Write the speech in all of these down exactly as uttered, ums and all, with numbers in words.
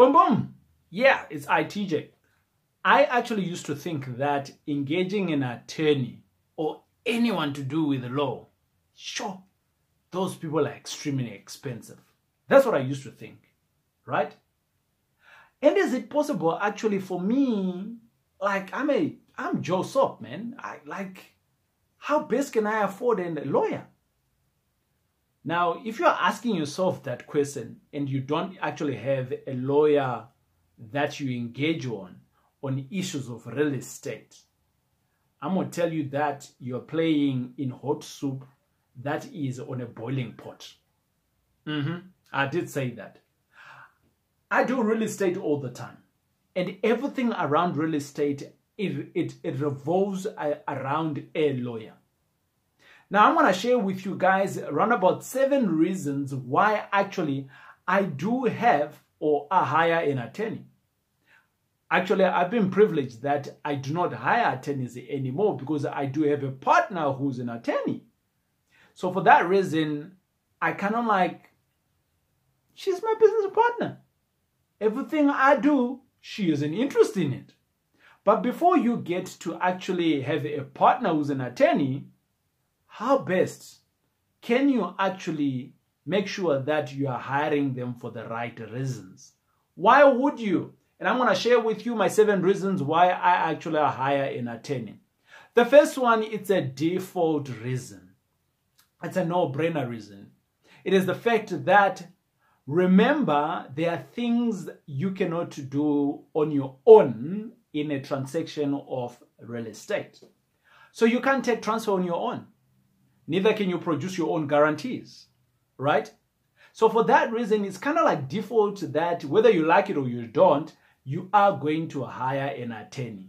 Boom, boom. Yeah, it's I T J. I actually used to think that engaging an attorney or anyone to do with the law, sure, those people are extremely expensive. That's what I used to think, right? And is it possible actually for me, like I'm a, I'm Joe Sop, man. I, like, how best can I afford a lawyer? Now, if you're asking yourself that question and you don't actually have a lawyer that you engage on, on issues of real estate, I'm going to tell you that you're playing in hot soup that is on a boiling pot. Mm-hmm. I did say that. I do real estate all the time. And everything around real estate, it, it, it revolves around a lawyer. Now, I'm going to share with you guys around about seven reasons why actually I do have or I hire an attorney. Actually, I've been privileged that I do not hire attorneys anymore because I do have a partner who's an attorney. So for that reason, I kind of like, she's my business partner. Everything I do, she is an interest in it. But before you get to actually have a partner who's an attorney, how best can you actually make sure that you are hiring them for the right reasons? Why would you? And I'm going to share with you my seven reasons why I actually hire an attorney. The first one, it's a default reason. It's a no-brainer reason. It is the fact that, remember, there are things you cannot do on your own in a transaction of real estate. So you can't take transfer on your own. Neither can you produce your own guarantees, right? So for that reason, it's kind of like default that whether you like it or you don't, you are going to hire an attorney.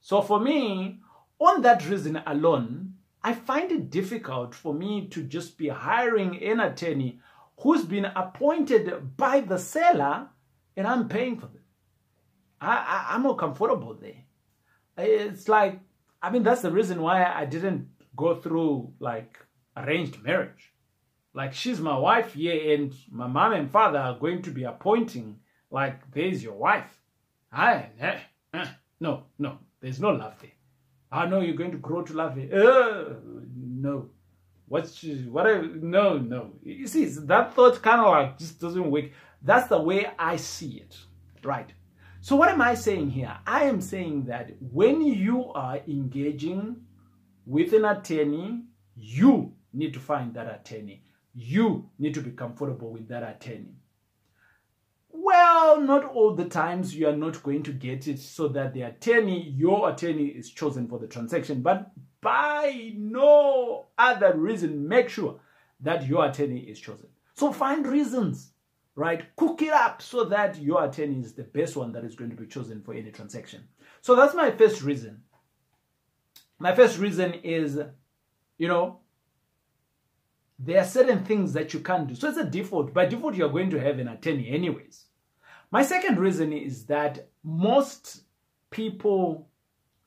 So for me, on that reason alone, I find it difficult for me to just be hiring an attorney who's been appointed by the seller and I'm paying for them. I, I, I'm more comfortable there. It's like, I mean, that's the reason why I didn't go through like arranged marriage. Like, she's my wife here and my mom and father are going to be appointing, like, there's your wife. I, eh, eh. No, no, there's no love there. I know you're going to grow to love her. Uh, no. What's, what, no, no. You see, that thought kind of like just doesn't work. That's the way I see it, right? So what am I saying here? I am saying that when you are engaging with an attorney, you need to find that attorney. You need to be comfortable with that attorney. Well, not all the times you are not going to get it so that the attorney, your attorney, is chosen for the transaction. But by no other reason, make sure that your attorney is chosen. So find reasons, right? Cook it up so that your attorney is the best one that is going to be chosen for any transaction. So that's my first reason. My first reason is, you know, there are certain things that you can't do. So it's a default. By default, you're going to have an attorney anyways. My second reason is that most people,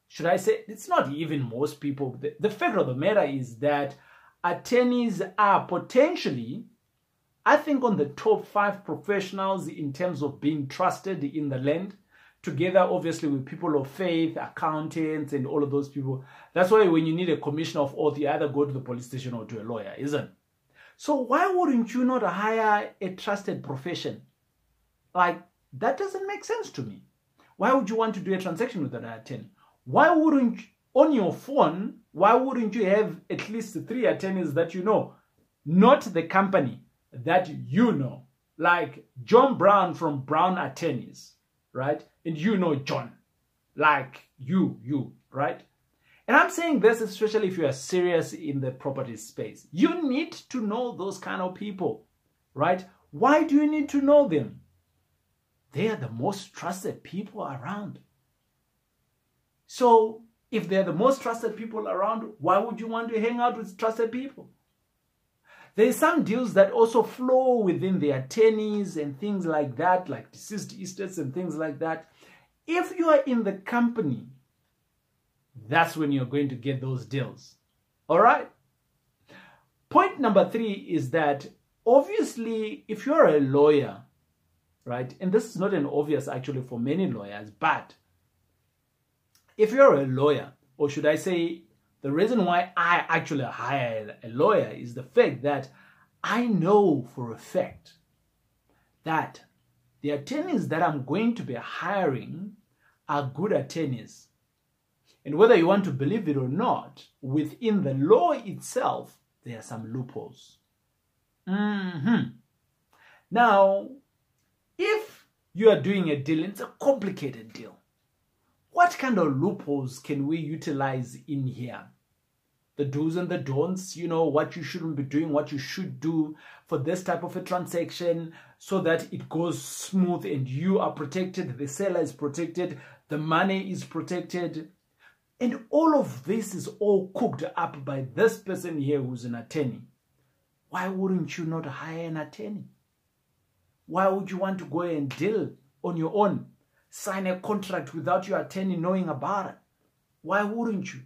should I say, it's not even most people. The, the fact of the matter is that attorneys are potentially, I think, on the top five professionals in terms of being trusted in the land, together obviously with people of faith, accountants, and all of those people. That's why when you need a commissioner of oath, you either go to the police station or to a lawyer, isn't it? So why wouldn't you not hire a trusted profession? Like, that doesn't make sense to me. Why would you want to do a transaction with an attorney? Why wouldn't, on your phone, why wouldn't you have at least three attorneys that you know, not the company that you know? Like John Brown from Brown Attorneys, right? And you know John, like you, you, right? And I'm saying this especially if you are serious in the property space. You need to know those kind of people, right? Why do you need to know them? They are the most trusted people around. So if they're the most trusted people around, why would you want to hang out with trusted people? There are some deals that also flow within the attorneys and things like that, like deceased estates and things like that. If you are in the company, that's when you're going to get those deals. All right? Point number three is that, obviously, if you're a lawyer, right? And this is not an obvious actually for many lawyers, but if you're a lawyer, or should I say, the reason why I actually hire a lawyer is the fact that I know for a fact that the attorneys that I'm going to be hiring are good attorneys. And whether you want to believe it or not, within the law itself, there are some loopholes. Mm-hmm. Now, if you are doing a deal, it's a complicated deal. What kind of loopholes can we utilize in here? The do's and the don'ts, you know, what you shouldn't be doing, what you should do for this type of a transaction so that it goes smooth and you are protected, the seller is protected, the money is protected. And all of this is all cooked up by this person here who's an attorney. Why wouldn't you not hire an attorney? Why would you want to go and deal on your own? Sign a contract without your attorney knowing about it? Why wouldn't you?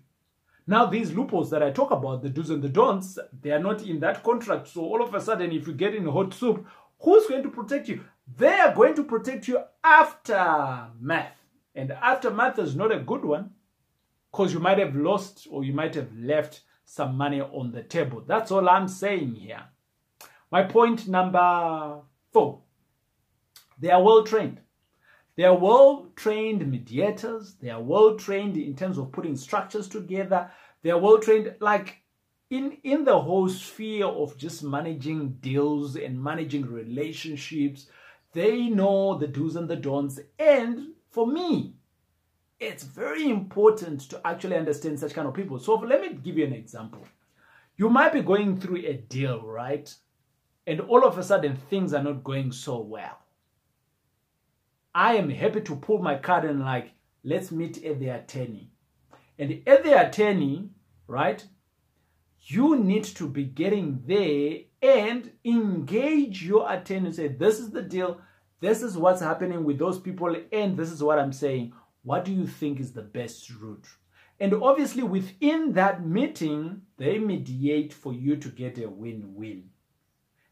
Now, these loopholes that I talk about, the do's and the don'ts, they are not in that contract. So all of a sudden, if you get in hot soup, who's going to protect you? They are going to protect you after math. And aftermath is not a good one because you might have lost or you might have left some money on the table. That's all I'm saying here. My point number four, they are well-trained. They are well-trained mediators. They are well-trained in terms of putting structures together. They are well-trained like in, in the whole sphere of just managing deals and managing relationships. They know the do's and the don'ts. And for me, it's very important to actually understand such kind of people. So let me give you an example. You might be going through a deal, right? And all of a sudden, things are not going so well. I am happy to pull my card and like, let's meet at the attorney. And at the attorney, right, you need to be getting there and engage your attorney. Say, this is the deal. This is what's happening with those people. And this is what I'm saying. What do you think is the best route? And obviously within that meeting, they mediate for you to get a win-win.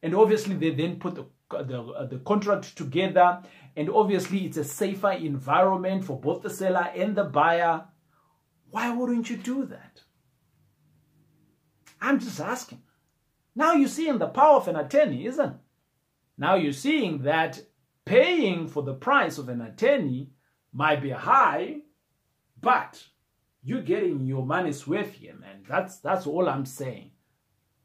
And obviously they then put the The, the contract together, and obviously it's a safer environment for both the seller and the buyer. Why wouldn't you do that? I'm just asking. Now you're seeing the power of an attorney, isn't it? Now you're seeing that paying for the price of an attorney might be high, but you're getting your money's worth here, man. That's, that's all I'm saying.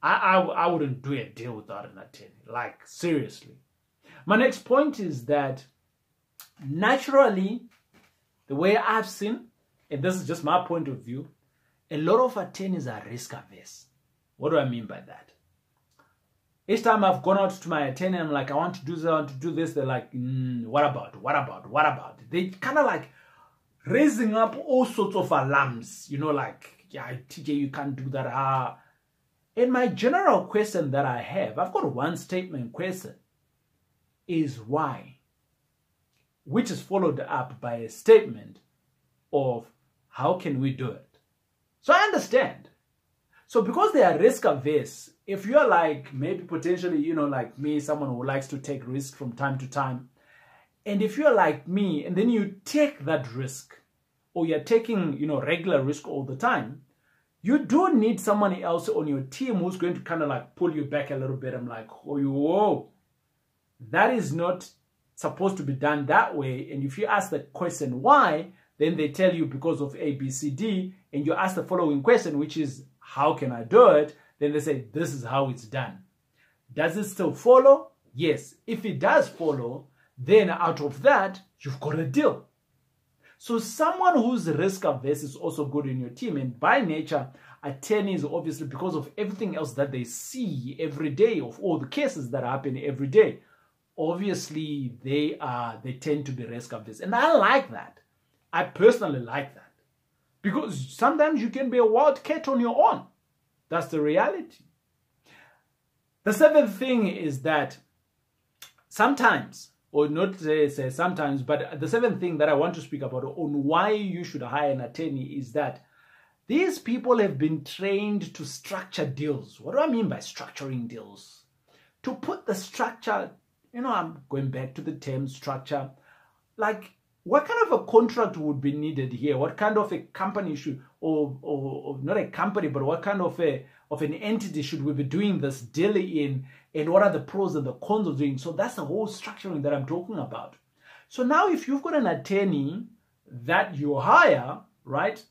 I, I, I wouldn't do a deal without an attorney, like seriously. My next point is that naturally, the way I've seen, and this is just my point of view, a lot of attorneys are risk averse. What do I mean by that? Each time I've gone out to my attorney, I'm like, I want to do this, I want to do this. They're like, mm, what about, what about, what about? They kind of like raising up all sorts of alarms, you know, like, yeah, T J, you can't do that, ah. And my general question that I have, I've got one statement question, is why? Which is followed up by a statement of how can we do it? So I understand. So because they are risk averse, if you're like maybe potentially, you know, like me, someone who likes to take risk from time to time, and if you're like me and then you take that risk or you're taking, you know, regular risk all the time, you do need someone else on your team who's going to kind of like pull you back a little bit. I'm like, oh, whoa, that is not supposed to be done that way. And if you ask the question why, then they tell you because of A, B, C, D. And you ask the following question, which is, how can I do it? Then they say, this is how it's done. Does it still follow? Yes. If it does follow, then out of that, you've got a deal. So someone who's risk averse is also good in your team. And by nature, attorneys, obviously, because of everything else that they see every day, of all the cases that happen every day, obviously, they are they tend to be risk averse. And I like that. I personally like that. Because sometimes you can be a wild cat on your own. That's the reality. The seventh thing is that sometimes, or not say, say sometimes, but the seventh thing that I want to speak about on why you should hire an attorney is that these people have been trained to structure deals. What do I mean by structuring deals? To put the structure you know, I'm going back to the term structure. Like, what kind of a contract would be needed here? What kind of a company should, or, or, or not a company, but what kind of a of an entity should we be doing this daily in? And what are the pros and the cons of doing? So that's the whole structuring that I'm talking about. So now if you've got an attorney that you hire, right?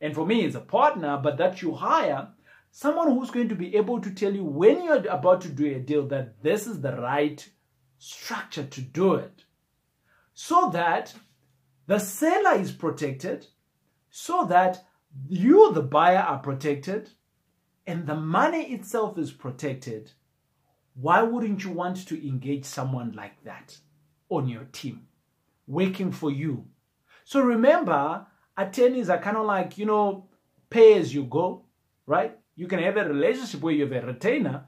And for me, it's a partner, but that you hire, someone who's going to be able to tell you when you're about to do a deal that this is the right structure to do it. So that the seller is protected, so that you, the buyer, are protected, and the money itself is protected. Why wouldn't you want to engage someone like that on your team, working for you? So remember, attorneys are kind of like, you know, pay as you go, right? You can have a relationship where you have a retainer.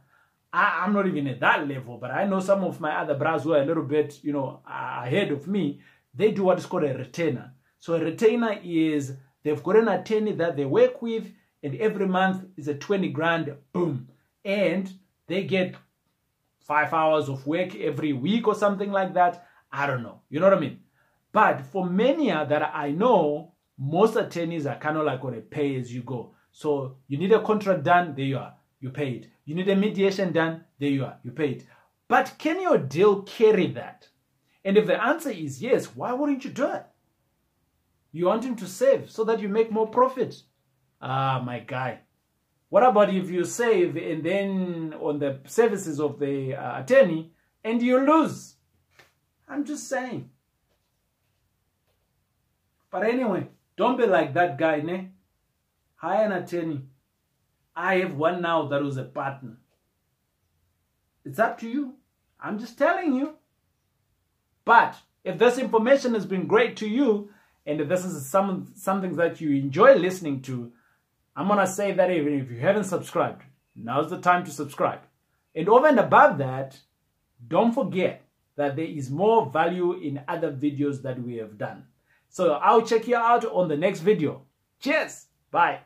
I, I'm not even at that level, but I know some of my other bras who are a little bit, you know, ahead of me. They do what is called a retainer. So a retainer is they've got an attorney that they work with, and every month is a twenty grand, boom. And they get five hours of work every week or something like that. I don't know. You know what I mean? But for many that I know, most attorneys are kind of like on a pay as you go. So you need a contract done, there you are, you pay it. You need a mediation done, there you are, you pay it. But can your deal carry that? And if the answer is yes, why wouldn't you do it? You want him to save so that you make more profit. Ah, my guy. What about if you save and then on the services of the uh, attorney and you lose? I'm just saying. But anyway, don't be like that guy, ne? Hire an attorney. I have one now that was a partner. It's up to you. I'm just telling you. But if this information has been great to you, and if this is some something that you enjoy listening to, I'm going to say that even if you haven't subscribed, now's the time to subscribe. And over and above that, don't forget that there is more value in other videos that we have done. So I'll check you out on the next video. Cheers! Bye!